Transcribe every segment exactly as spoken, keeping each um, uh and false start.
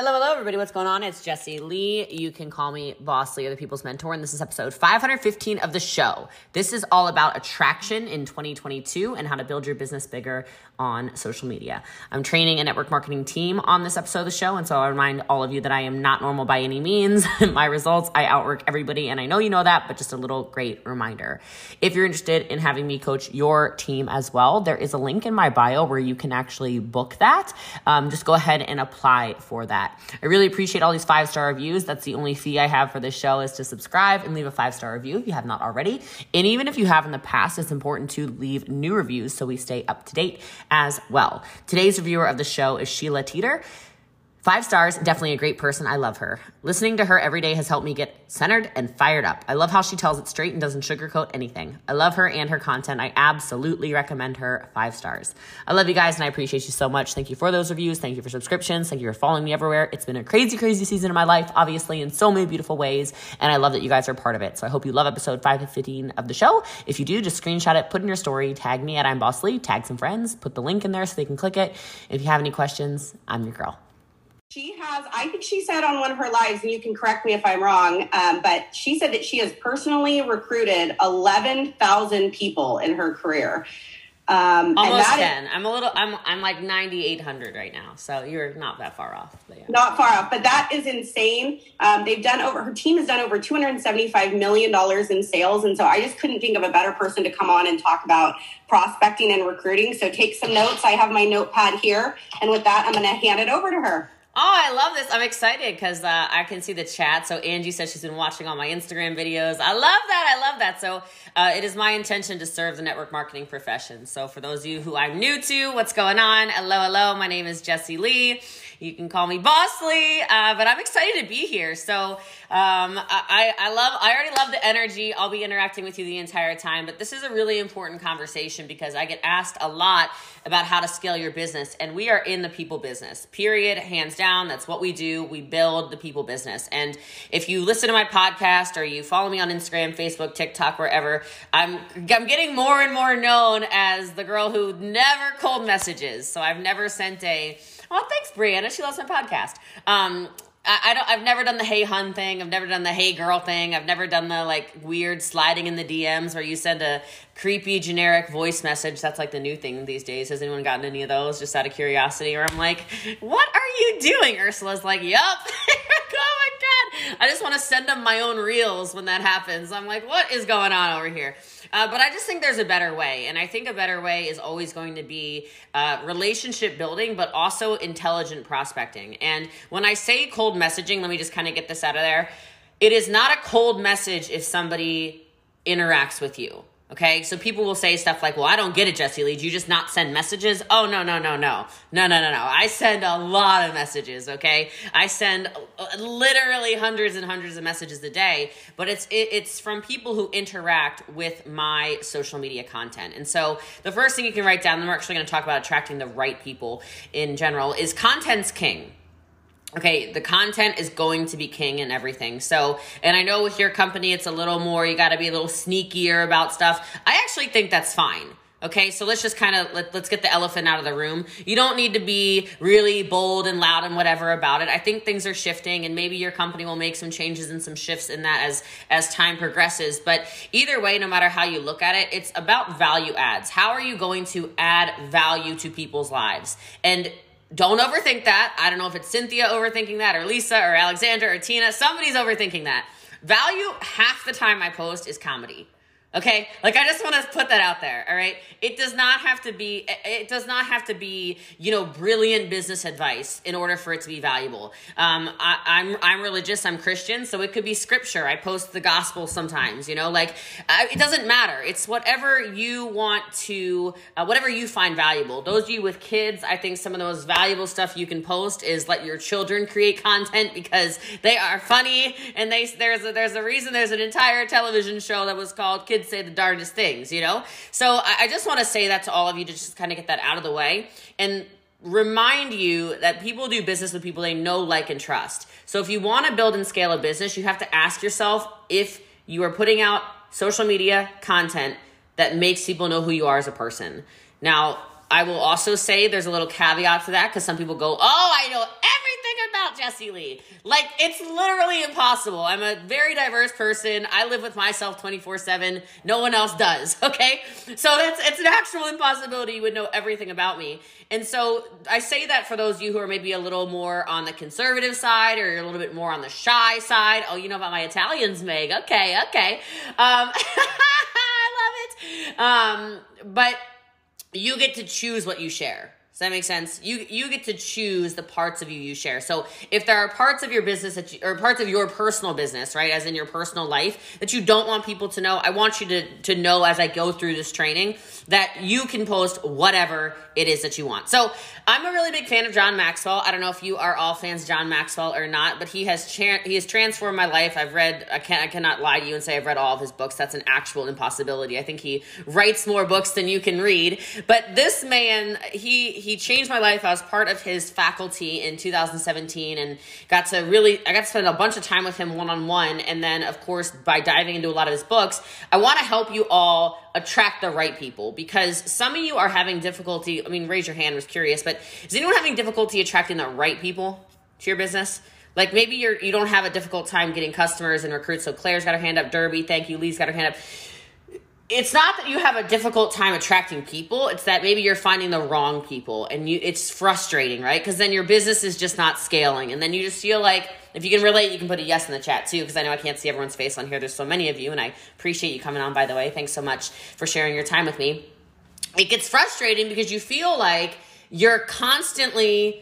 Hello, hello, everybody. What's going on? It's Jessie Lee. You can call me Boss Lee, other people's mentor, and this is episode five hundred fifteen of the show. This is all about attraction in twenty twenty-two and how to build your business bigger on social media. I'm training a network marketing team on this episode of the show, and so I remind all of you that I am not normal by any means. My results, I outwork everybody, and I know you know that, but just a little great reminder. If you're interested in having me coach your team as well, there is a link in my bio where you can actually book that. Um, just go ahead and apply for that. I really appreciate all these five-star reviews. That's the only fee I have for this show is to subscribe and leave a five-star review if you have not already. And even if you have in the past, it's important to leave new reviews so we stay up to date as well. Today's reviewer of the show is Sheila Teeter. Five stars, definitely a great person. I love her. Listening to her every day has helped me get centered and fired up. I love how she tells it straight and doesn't sugarcoat anything. I love her and her content. I absolutely recommend her. Five stars. I love you guys and I appreciate you so much. Thank you for those reviews. Thank you for subscriptions. Thank you for following me everywhere. It's been a crazy, crazy season in my life, obviously, in so many beautiful ways. And I love that you guys are part of it. So I hope you love episode five fifteen of the show. If you do, just screenshot it, put in your story, tag me at I'm Boss Lee, tag some friends, put the link in there so they can click it. If you have any questions, I'm your girl. She has, I think she said on one of her lives, and you can correct me if I'm wrong, um, but she said that she has personally recruited eleven thousand people in her career. Um, Almost and ten. Is, I'm a little, I'm I'm like ninety-eight hundred right now. So you're not that far off. But yeah. Not far off, but that is insane. Um, they've done over, her team has done over two hundred seventy-five million dollars in sales. And so I just couldn't think of a better person to come on and talk about prospecting and recruiting. So take some notes. I have my notepad here. And with that, I'm going to hand it over to her. Oh, I love this. I'm excited because uh, I can see the chat. So Angie says she's been watching all my Instagram videos. I love that. I love that. So uh, it is my intention to serve the network marketing profession. So for those of you who I'm new to, what's going on? Hello, hello. My name is Jessie Lee. You can call me Boss Lee, uh, but I'm excited to be here. So um, I, I love, I already love the energy. I'll be interacting with you the entire time, but this is a really important conversation because I get asked a lot about how to scale your business, and we are in the people business, period, hands down. That's what we do. We build the people business. And if you listen to my podcast or you follow me on Instagram, Facebook, TikTok, wherever, I'm, I'm getting more and more known as the girl who never cold messages. So I've never sent a, well, thanks, Brianna. She loves my podcast. Um, I, I don't. I've never done the hey hun thing. I've never done the hey girl thing. I've never done the like weird sliding in the D Ms where you send a creepy generic voice message. That's like the new thing these days. Has anyone gotten any of those? Just out of curiosity, where I'm like, what are you doing? Ursula's like, yup. Oh my god! I just want to send them my own reels when that happens. I'm like, what is going on over here? Uh, but I just think there's a better way. And I think a better way is always going to be uh, relationship building, but also intelligent prospecting. And when I say cold messaging, let me just kind of get this out of there. It is not a cold message if somebody interacts with you. Okay, so people will say stuff like, well, I don't get it, Jessie Lee. Do you just not send messages? Oh, no, no, no, no. No, no, no, no. I send a lot of messages, okay? I send literally hundreds and hundreds of messages a day, but it's it, it's from people who interact with my social media content. And so the first thing you can write down, and we're actually going to talk about attracting the right people in general, is content's king. Okay, the content is going to be king in everything. So, and I know with your company, it's a little more, you got to be a little sneakier about stuff. I actually think that's fine. Okay, so let's just kind of, let, let's get the elephant out of the room. You don't need to be really bold and loud and whatever about it. I think things are shifting and maybe your company will make some changes and some shifts in that as, as time progresses. But either way, no matter how you look at it, it's about value adds. How are you going to add value to people's lives? And don't overthink that. I don't know if it's Cynthia overthinking that or Lisa or Alexander or Tina. Somebody's overthinking that. Value, half the time I post, is comedy. Okay? Like, I just want to put that out there, all right? It does not have to be, it does not have to be, you know, brilliant business advice in order for it to be valuable. Um, I, I'm, I'm religious, I'm Christian, so it could be scripture. I post the gospel sometimes, you know, like, I, it doesn't matter. It's whatever you want to, uh, whatever you find valuable. Those of you with kids, I think some of the most valuable stuff you can post is let your children create content because they are funny, and they, there's a, there's a reason there's an entire television show that was called Kids Say the Darndest Things, you know? So I just want to say that to all of you to just kind of get that out of the way and remind you that people do business with people they know, like, and trust. So if you want to build and scale a business, you have to ask yourself if you are putting out social media content that makes people know who you are as a person. Now, I will also say there's a little caveat to that because some people go, oh, I know everything about Jessie Lee. Like, it's literally impossible. I'm a very diverse person. I live with myself twenty-four seven. No one else does, okay? So that's, it's an actual impossibility. You would know everything about me. And so I say that for those of you who are maybe a little more on the conservative side, or you're a little bit more on the shy side. Oh, you know about my Italians, Meg. Okay, okay. Um, I love it. Um, but you get to choose what you share. Does that make sense? You you get to choose the parts of you you share. So if there are parts of your business that you, or parts of your personal business, right, as in your personal life, that you don't want people to know, I want you to, to know as I go through this training that you can post whatever it is that you want. So I'm a really big fan of John Maxwell. I don't know if you are all fans of John Maxwell or not, but he has cha- he has transformed my life. I've read, I, can't, I cannot lie to you and say I've read all of his books. That's an actual impossibility. I think he writes more books than you can read. But this man, he... he He changed my life. I was part of his faculty in two thousand seventeen and got to really, I got to spend a bunch of time with him one-on-one. And then, of course, by diving into a lot of his books, I want to help you all attract the right people, because some of you are having difficulty. I mean, raise your hand, I was curious, but is anyone having difficulty attracting the right people to your business? Like maybe you're, you don't have a difficult time getting customers and recruits. So Claire's got her hand up. Derby, thank you. Lee's got her hand up. It's not that you have a difficult time attracting people. It's that maybe you're finding the wrong people, and you, it's frustrating, right? Because then your business is just not scaling. And then you just feel like, if you can relate, you can put a yes in the chat too, because I know I can't see everyone's face on here. There's so many of you, and I appreciate you coming on, by the way. Thanks so much for sharing your time with me. It gets frustrating because you feel like you're constantly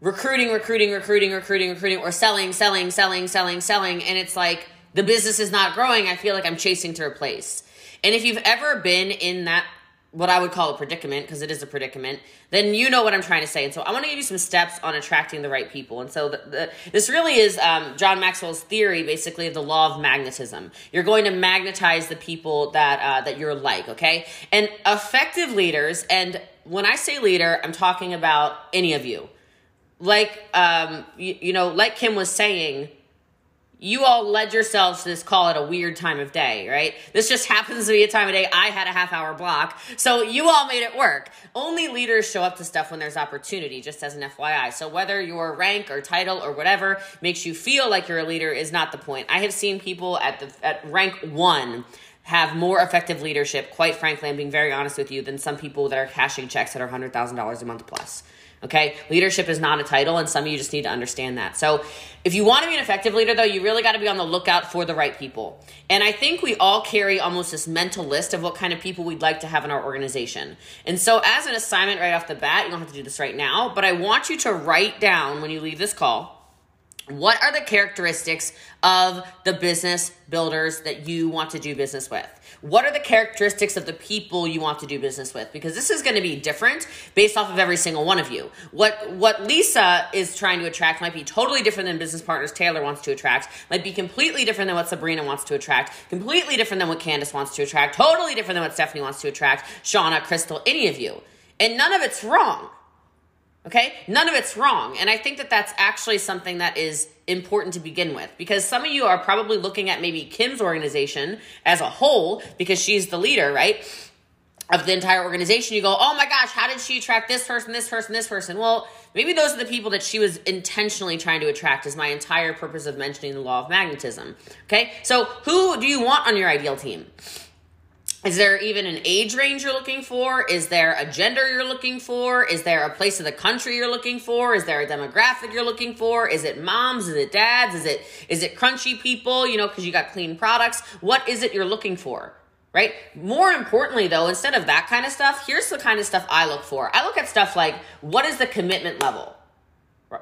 recruiting, recruiting, recruiting, recruiting, recruiting, or selling, selling, selling, selling, selling. And it's like the business is not growing. I feel like I'm chasing to replace. And if you've ever been in that, what I would call a predicament, because it is a predicament, then you know what I'm trying to say. And so I want to give you some steps on attracting the right people. And so the, the, this really is um, John Maxwell's theory, basically, of the law of magnetism. You're going to magnetize the people that uh, that you're like, okay? And effective leaders, and when I say leader, I'm talking about any of you. Like, um, you, you know, like Kim was saying, you all led yourselves to this call at a weird time of day, right? This just happens to be a time of day. I had a half hour block. So you all made it work. Only leaders show up to stuff when there's opportunity, just as an F Y I. So whether your rank or title or whatever makes you feel like you're a leader is not the point. I have seen people at the at rank one have more effective leadership, quite frankly, I'm being very honest with you, than some people that are cashing checks that are one hundred thousand dollars a month plus. Okay, leadership is not a title, and some of you just need to understand that. So if you want to be an effective leader, though, you really got to be on the lookout for the right people. And I think we all carry almost this mental list of what kind of people we'd like to have in our organization. And so as an assignment right off the bat, you don't have to do this right now, but I want you to write down when you leave this call, what are the characteristics of the business builders that you want to do business with? What are the characteristics of the people you want to do business with? Because this is going to be different based off of every single one of you. What what Lisa is trying to attract might be totally different than Business Partners Taylor wants to attract, might be completely different than what Sabrina wants to attract, completely different than what Candace wants to attract, totally different than what Stephanie wants to attract, Shauna, Crystal, any of you. And none of it's wrong. Okay? None of it's wrong. And I think that that's actually something that is important to begin with, because some of you are probably looking at maybe Kim's organization as a whole because she's the leader, right, of the entire organization. You go, oh my gosh, how did she attract this person, this person, this person? Well, maybe those are the people that she was intentionally trying to attract, is my entire purpose of mentioning the law of magnetism. Okay? So who do you want on your ideal team? Is there even an age range you're looking for? Is there a gender you're looking for? Is there a place in the country you're looking for? Is there a demographic you're looking for? Is it moms? Is it dads? Is it is it crunchy people? You know, because you got clean products. What is it you're looking for? Right? More importantly, though, instead of that kind of stuff, here's the kind of stuff I look for. I look at stuff like, what is the commitment level?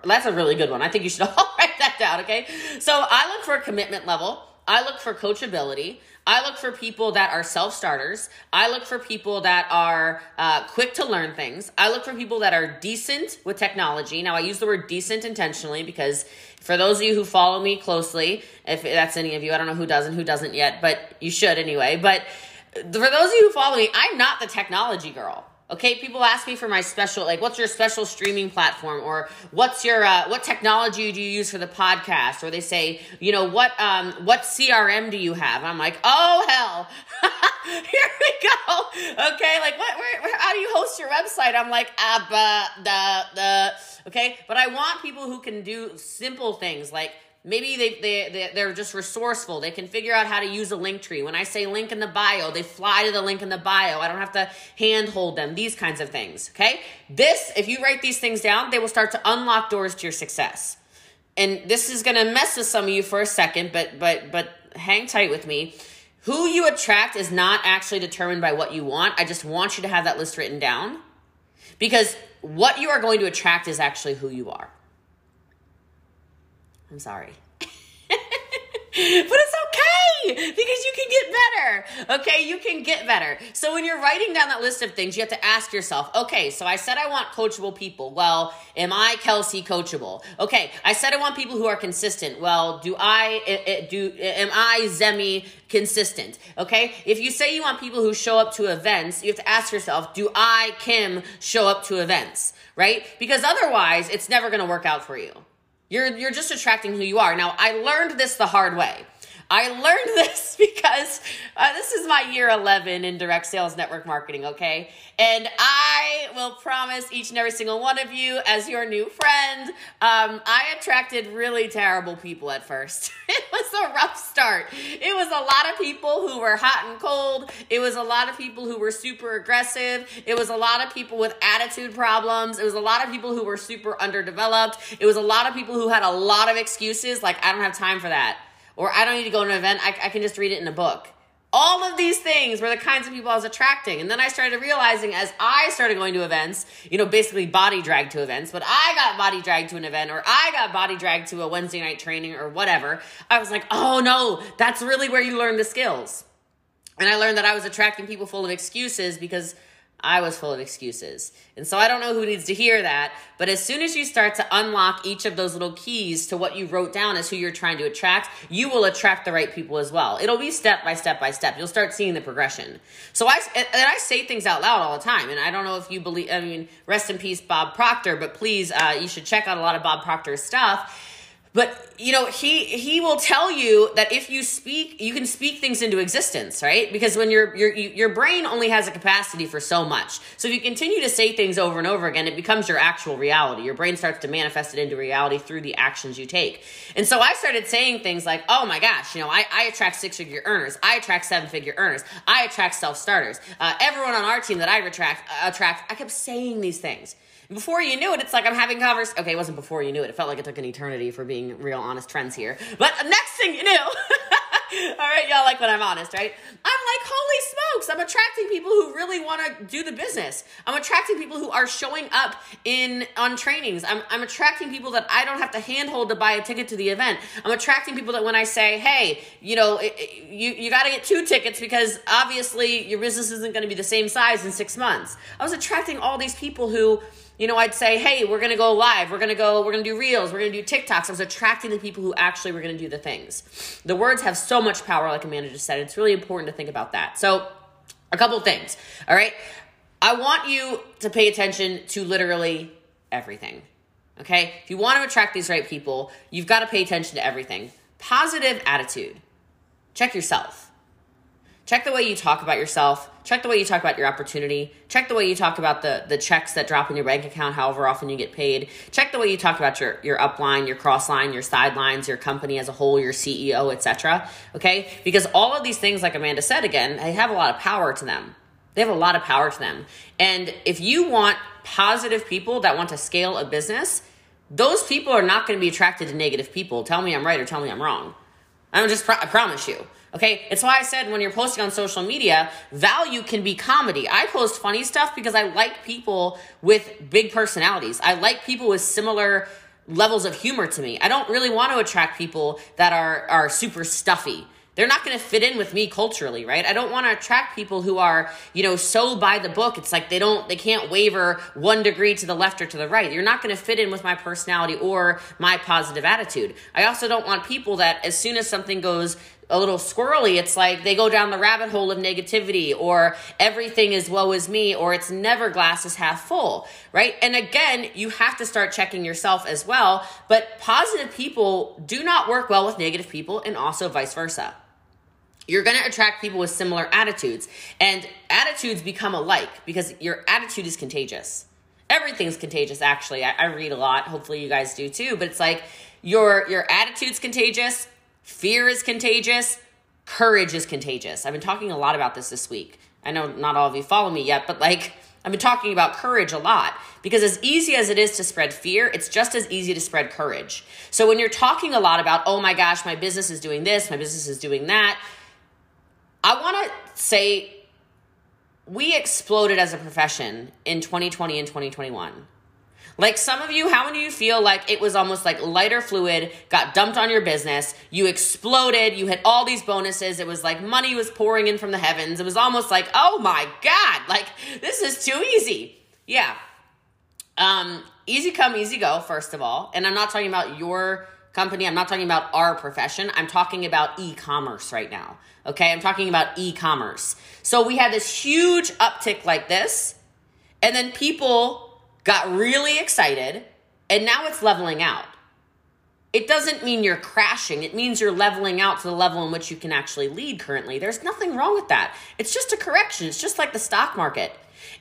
That's a really good one. I think you should all write that down, okay? So I look for a commitment level. I look for coachability. I look for people that are self-starters. I look for people that are uh, quick to learn things. I look for people that are decent with technology. Now, I use the word decent intentionally because for those of you who follow me closely, if that's any of you, I don't know who doesn't, who doesn't yet, but you should anyway. But for those of you who follow me, I'm not the technology girl. Okay, people ask me for my special, like, what's your special streaming platform, or what's your uh, what technology do you use for the podcast? Or they say, you know, what um, what C R M do you have? And I'm like, oh hell, Here we go. Okay, like what? Where, where? How do you host your website? I'm like, ah, bah, da, da. Okay, but I want people who can do simple things. Like maybe they they, they they're just resourceful. They can figure out how to use a link tree. When I say link in the bio, they fly to the link in the bio. I don't have to handhold them. These kinds of things. Okay, this if you write these things down, they will start to unlock doors to your success. And this is gonna mess with some of you for a second, but but but hang tight with me. Who you attract is not actually determined by what you want. I just want you to have that list written down because what you are going to attract is actually who you are. I'm sorry. But it's okay because you can get better. Okay, you can get better. So when you're writing down that list of things, you have to ask yourself, okay, so I said I want coachable people. Well, am I Kelsey coachable? Okay, I said I want people who are consistent. Well, do I do am I Zemi consistent? Okay? If you say you want people who show up to events, you have to ask yourself, do I Kim show up to events? Right? Because otherwise, it's never going to work out for you. You're you're just attracting who you are. Now, I learned this the hard way. I learned this because uh, this is my year eleven in direct sales network marketing, okay? And I will promise each and every single one of you as your new friend, um, I attracted really terrible people at first. It was a rough start. It was a lot of people who were hot and cold. It was a lot of people who were super aggressive. It was a lot of people with attitude problems. It was a lot of people who were super underdeveloped. It was a lot of people who had a lot of excuses like, I don't have time for that. Or I don't need to go to an event, I, I can just read it in a book. All of these things were the kinds of people I was attracting. And then I started realizing as I started going to events, you know, basically body dragged to events, but I got body dragged to an event or I got body dragged to a Wednesday night training or whatever. I was like, oh no, that's really where you learn the skills. And I learned that I was attracting people full of excuses because I was full of excuses. And so I don't know who needs to hear that, but as soon as you start to unlock each of those little keys to what you wrote down as who you're trying to attract, you will attract the right people as well. It'll be step by step by step. You'll start seeing the progression. So I, and I say things out loud all the time, and I don't know if you believe, I mean, rest in peace, Bob Proctor, but please, uh, you should check out a lot of Bob Proctor's stuff. But, you know, he he will tell you that if you speak, you can speak things into existence, right? Because when your your your brain only has a capacity for so much. So if you continue to say things over and over again, it becomes your actual reality. Your brain starts to manifest it into reality through the actions you take. And so I started saying things like, oh my gosh, you know, I, I attract six-figure earners. I attract seven-figure earners. I attract self-starters. Uh, everyone on our team that I attract, uh, attract, I kept saying these things. Before you knew it, it's like I'm having conversations. Okay, it wasn't before you knew it. It felt like it took an eternity for being real honest friends here. But next thing you knew, all right, y'all like when I'm honest, right? I'm like, holy smokes, I'm attracting people who really want to do the business. I'm attracting people who are showing up in on trainings. I'm, I'm attracting people that I don't have to handhold to buy a ticket to the event. I'm attracting people that when I say, hey, you know, it, it, you, you got to get two tickets because obviously your business isn't going to be the same size in six months. I was attracting all these people who... You know, I'd say, hey, we're going to go live. We're going to go, we're going to do reels. We're going to do TikToks. I was attracting the people who actually were going to do the things. The words have so much power, like Amanda just said. It's really important to think about that. So a couple things, all right? I want you to pay attention to literally everything, okay? If you want to attract these right people, you've got to pay attention to everything. Positive attitude. Check yourself. Check the way you talk about yourself. Check the way you talk about your opportunity. Check the way you talk about the, the checks that drop in your bank account, however often you get paid. Check the way you talk about your, your upline, your crossline, your sidelines, your company as a whole, your C E O, et cetera. Okay? Because all of these things, like Amanda said again, they have a lot of power to them. They have a lot of power to them. And if you want positive people that want to scale a business, those people are not going to be attracted to negative people. Tell me I'm right or tell me I'm wrong. I'm just, I promise you. Okay, it's why I said when you're posting on social media, value can be comedy. I post funny stuff because I like people with big personalities. I like people with similar levels of humor to me. I don't really want to attract people that are, are super stuffy. They're not going to fit in with me culturally, right? I don't want to attract people who are, you know, so by the book. It's like they don't, they can't waver one degree to the left or to the right. You're not going to fit in with my personality or my positive attitude. I also don't want people that as soon as something goes a little squirrely, it's like they go down the rabbit hole of negativity or everything is woe is me or it's never glass is half full, right? And again, you have to start checking yourself as well, but positive people do not work well with negative people and also vice versa. you're going to attract people with similar attitudes. And attitudes become alike because your attitude is contagious. Everything's contagious, actually. I, I read a lot. Hopefully you guys do too. But it's like your your attitude's contagious. Fear is contagious. Courage is contagious. I've been talking a lot about this this week. I know not all of you follow me yet, but like I've been talking about courage a lot because as easy as it is to spread fear, it's just as easy to spread courage. So when you're talking a lot about, oh my gosh, my business is doing this, my business is doing that, I want to say we exploded as a profession in twenty twenty and twenty twenty-one. Like some of you, how many of you feel like it was almost like lighter fluid, got dumped on your business, you exploded, you hit all these bonuses, it was like money was pouring in from the heavens, it was almost like, oh my God, like this is too easy. Yeah. Um, easy come, easy go, first of all. And I'm not talking about your company. I'm not talking about our profession. I'm talking about e-commerce right now. Okay. I'm talking about e-commerce. So we had this huge uptick like this, and then people got really excited, and now it's leveling out. It doesn't mean you're crashing. It means you're leveling out to the level in which you can actually lead currently. There's nothing wrong with that. It's just a correction. It's just like the stock market.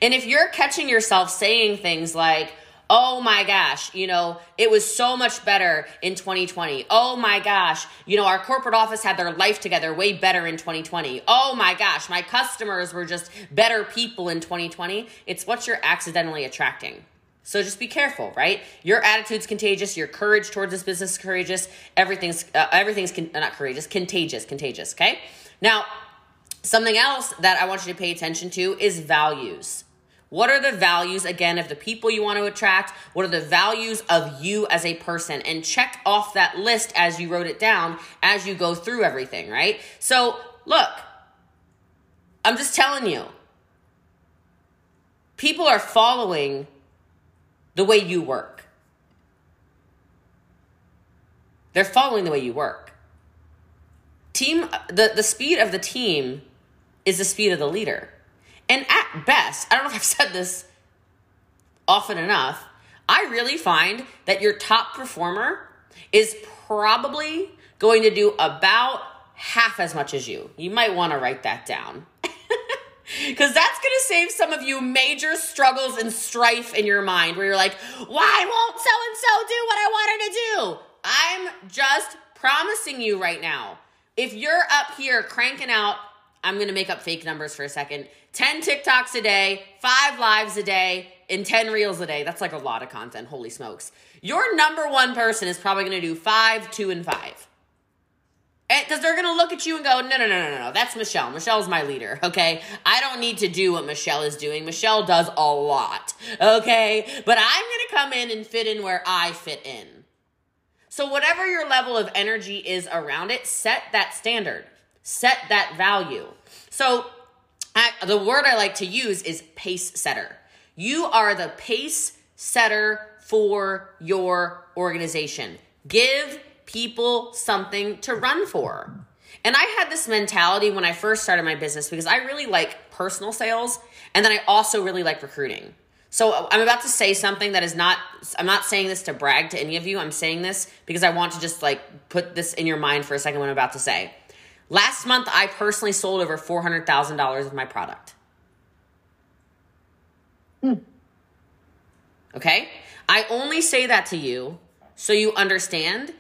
And if you're catching yourself saying things like, oh my gosh, you know, it was so much better in twenty twenty. Oh my gosh, you know, our corporate office had their life together way better in twenty twenty. Oh my gosh, my customers were just better people in twenty twenty. It's what you're accidentally attracting. So just be careful, right? Your attitude's contagious. Your courage towards this business is courageous. Everything's, uh, everything's con- not courageous, contagious, contagious, okay? Now, something else that I want you to pay attention to is values. What are the values, again, of the people you want to attract? What are the values of you as a person? And check off that list as you wrote it down as you go through everything, right? So look, I'm just telling you, people are following the way you work. They're following the way you work. Team, the, the speed of the team is the speed of the leader. And at best, I don't know if I've said this often enough, I really find that your top performer is probably going to do about half as much as you. You might want to write that down because that's going to save some of you major struggles and strife in your mind where you're like, why won't so-and-so do what I wanted to do? I'm just promising you right now, if you're up here cranking out, I'm going to make up fake numbers for a second, ten TikToks a day, five lives a day, and ten reels a day. That's like a lot of content. Holy smokes. Your number one person is probably going to do five, two, and five. Because they're going to look at you and go, no, no, no, no, no. That's Michelle. Michelle's my leader, okay? I don't need to do what Michelle is doing. Michelle does a lot, okay? But I'm going to come in and fit in where I fit in. So whatever your level of energy is around it, set that standard. Set that value. So I, the word I like to use is pace setter. You are the pace setter for your organization. Give people something to run for. And I had this mentality when I first started my business because I really like personal sales, and then I also really like recruiting. So I'm about to say something that is not, I'm not saying this to brag to any of you. I'm saying this because I want to just like put this in your mind for a second what I'm about to say. Last month, I personally sold over four hundred thousand dollars of my product. Hmm. Okay? I only say that to you so you understand.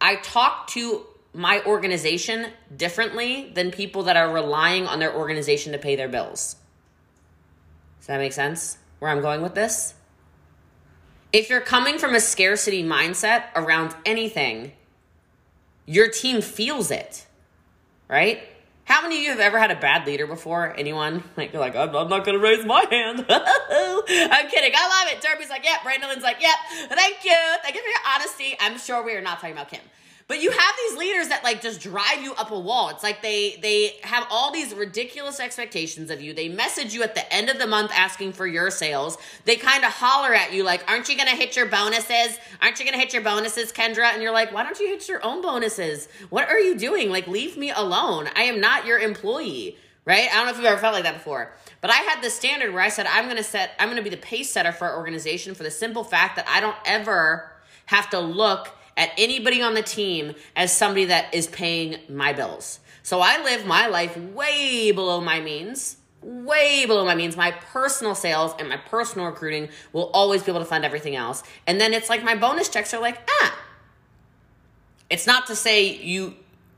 I talk to my organization differently than people that are relying on their organization to pay their bills. Does that make sense? Where I'm going with this? If you're coming from a scarcity mindset around anything, your team feels it. Right? How many of you have ever had a bad leader before? Anyone? Like, you're like, I'm, I'm not going to raise my hand. I'm kidding. I love it. Derby's like, yep. Brandolin's like, yep. Thank you. Thank you for your honesty. I'm sure we are not talking about Kim. But you have these leaders that like just drive you up a wall. It's like they they have all these ridiculous expectations of you. They message you at the end of the month asking for your sales. They kind of holler at you like, aren't you going to hit your bonuses? Aren't you going to hit your bonuses, Kendra? And you're like, why don't you hit your own bonuses? What are you doing? Like, leave me alone. I am not your employee, right? I don't know if you've ever felt like that before. But I had this standard where I said, I'm going to set, I'm going to be the pace setter for our organization for the simple fact that I don't ever have to look at anybody on the team as somebody that is paying my bills. So I live my life way below my means, way below my means. My personal sales and my personal recruiting will always be able to fund everything else. And then it's like my bonus checks are like, ah. It's not to say you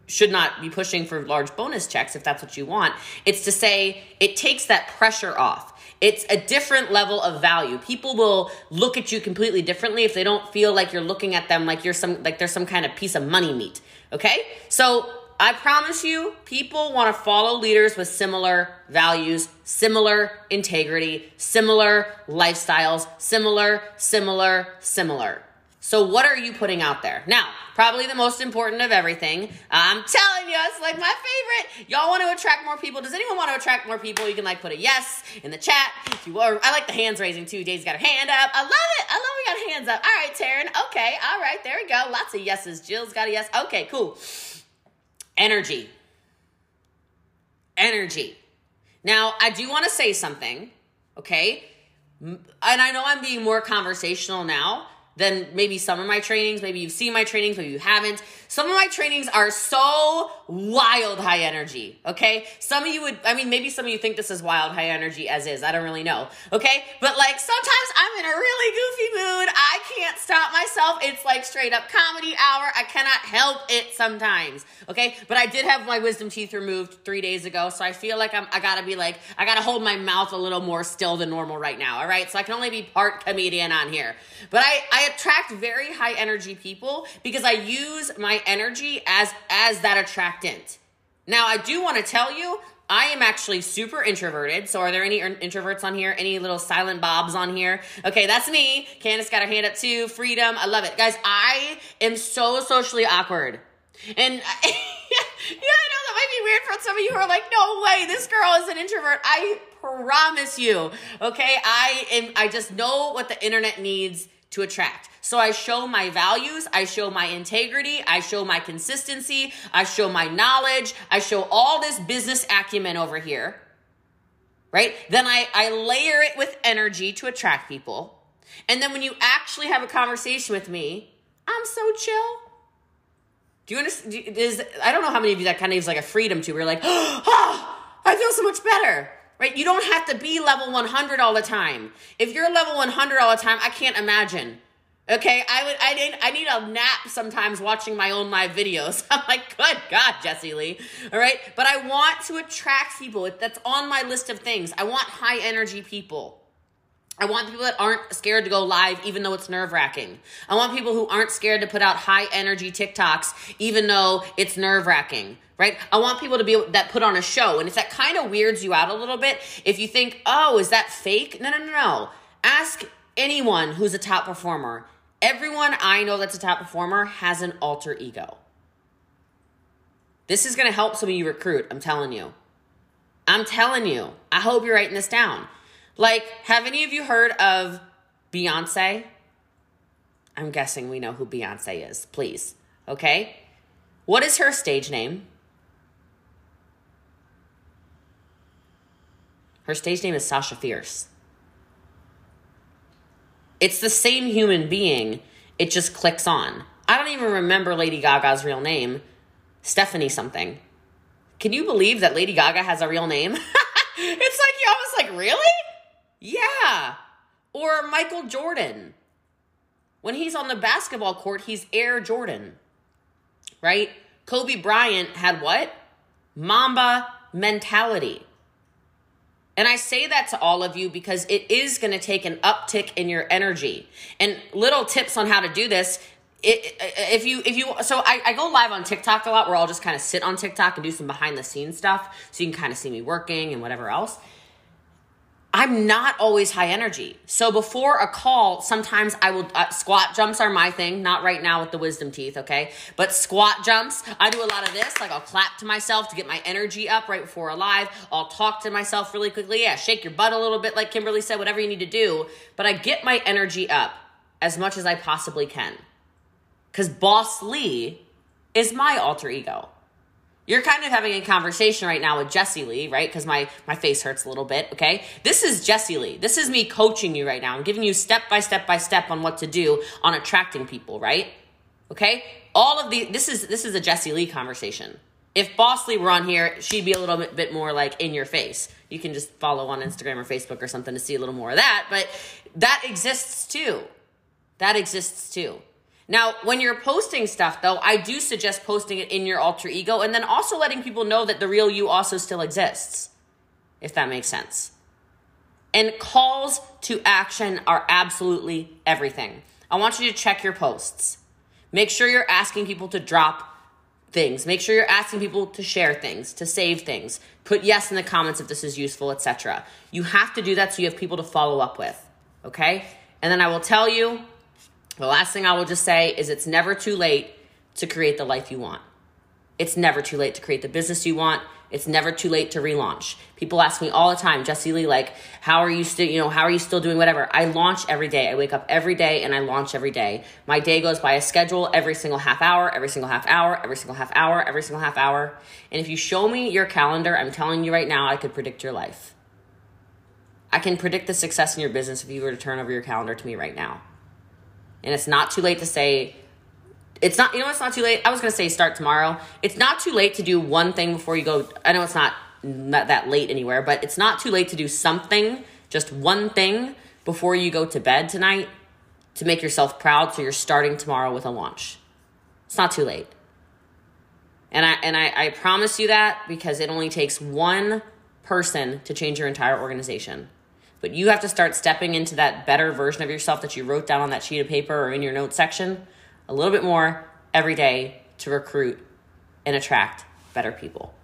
should not be pushing for large bonus checks if that's what you want. It's to say it takes that pressure off. It's a different level of value. People will look at you completely differently if they don't feel like you're looking at them like you're some like there's some kind of piece of money meat. Okay? So I promise you, people want to follow leaders with similar values, similar integrity, similar lifestyles, similar, similar, similar. So what are you putting out there? Now, probably the most important of everything. I'm telling you, it's like my favorite. Y'all want to attract more people. Does anyone want to attract more people? You can like put a yes in the chat. If you are, I like the hands raising too. Daisy's got her hand up. I love it. I love we got hands up. All right, Taryn. Okay. All right. There we go. Lots of yeses. Jill's got a yes. Okay, cool. Energy. Energy. Now, I do want to say something, okay? And I know I'm being more conversational now than maybe some of my trainings. Maybe you've seen my trainings, maybe you haven't. Some of my trainings are so wild high energy, okay? Some of you would, I mean, maybe some of you think this is wild high energy as is. I don't really know, okay? But like sometimes I'm in a really goofy mood. I can't stop myself. It's like straight up comedy hour. I cannot help it sometimes, okay? But I did have my wisdom teeth removed three days ago, so I feel like I'm, I gotta be like, I gotta hold my mouth a little more still than normal right now, all right? So I can only be part comedian on here. But I, I I attract very high energy people because I use my energy as, as that attractant. Now, I do want to tell you, I am actually super introverted. So are there any introverts on here? Any little silent bobs on here? Okay, that's me. Candace got her hand up too. Freedom. I love it. Guys, I am so socially awkward. And I, yeah, I know that might be weird for some of you who are like, no way, this girl is an introvert. I promise you. Okay, I am. I just know what the internet needs to attract. So I show my values, I show my integrity, I show my consistency, I show my knowledge, I show all this business acumen over here, right? Then I, I layer it with energy to attract people. And then when you actually have a conversation with me, I'm so chill. Do you understand? Is, I don't know how many of you that kind of gives like a freedom to, where you're like, oh, I feel so much better. Right? You don't have to be level one hundred all the time. If you're level one hundred all the time, I can't imagine. Okay, I would. I need, I need a nap sometimes watching my own live videos. I'm like, good God, Jessie Lee. All right? But I want to attract people. That's on my list of things. I want high energy people. I want people that aren't scared to go live, even though it's nerve-wracking. I want people who aren't scared to put out high-energy TikToks, even though it's nerve-wracking, right? I want people to be that put on a show. And if that kind of weirds you out a little bit, if you think, oh, is that fake? No, no, no, no. Ask anyone who's a top performer. Everyone I know that's a top performer has an alter ego. This is going to help some of you recruit, I'm telling you. I'm telling you. I hope you're writing this down. Like, have any of you heard of Beyoncé? I'm guessing we know who Beyoncé is. Please. Okay? What is her stage name? Her stage name is Sasha Fierce. It's the same human being. It just clicks on. I don't even remember Lady Gaga's real name. Stephanie something. Can you believe that Lady Gaga has a real name? It's like, you're almost like, really? Yeah. Or Michael Jordan. When he's on the basketball court, he's Air Jordan. Right? Kobe Bryant had what? Mamba mentality. And I say that to all of you because it is going to take an uptick in your energy. And little tips on how to do this. It, if you, if you, so I, I go live on TikTok a lot where I'll just kind of sit on TikTok and do some behind the scenes stuff. So you can kind of see me working and whatever else. I'm not always high energy. So before a call, sometimes I will, uh, squat jumps are my thing. Not right now with the wisdom teeth, okay? But squat jumps, I do a lot of this. Like I'll clap to myself to get my energy up right before a live. I'll talk to myself really quickly. Yeah, shake your butt a little bit like Kimberly said, whatever you need to do. But I get my energy up as much as I possibly can. Because Boss Lee is my alter ego. You're kind of having a conversation right now with Jessie Lee, right? Because my, my face hurts a little bit, okay? This is Jessie Lee. This is me coaching you right now. I'm giving you step by step by step on what to do on attracting people, right? Okay? All of the, this is, this is a Jessie Lee conversation. If Boss Lee were on here, she'd be a little bit, bit more like in your face. You can just follow on Instagram or Facebook or something to see a little more of that. But that exists too. That exists too. Now, when you're posting stuff though, I do suggest posting it in your alter ego and then also letting people know that the real you also still exists, if that makes sense. And calls to action are absolutely everything. I want you to check your posts. Make sure you're asking people to drop things. Make sure you're asking people to share things, to save things. Put yes in the comments if this is useful, et cetera. You have to do that so you have people to follow up with, okay? And then I will tell you, the last thing I will just say is it's never too late to create the life you want. It's never too late to create the business you want. It's never too late to relaunch. People ask me all the time, Jessie Lee, like, how are you still, you know, how are you still doing whatever? I launch every day. I wake up every day and I launch every day. My day goes by a schedule every single half hour, every single half hour, every single half hour, every single half hour. And if you show me your calendar, I'm telling you right now, I could predict your life. I can predict the success in your business if you were to turn over your calendar to me right now. And it's not too late to say, It's not, you know, it's not too late. I was going to say start tomorrow. It's not too late to do one thing before you go. I know it's not, not that late anywhere, but it's not too late to do something, just one thing before you go to bed tonight to make yourself proud. So you're starting tomorrow with a launch. It's not too late. And I, and I, I promise you that because it only takes one person to change your entire organization. But you have to start stepping into that better version of yourself that you wrote down on that sheet of paper or in your notes section a little bit more every day to recruit and attract better people.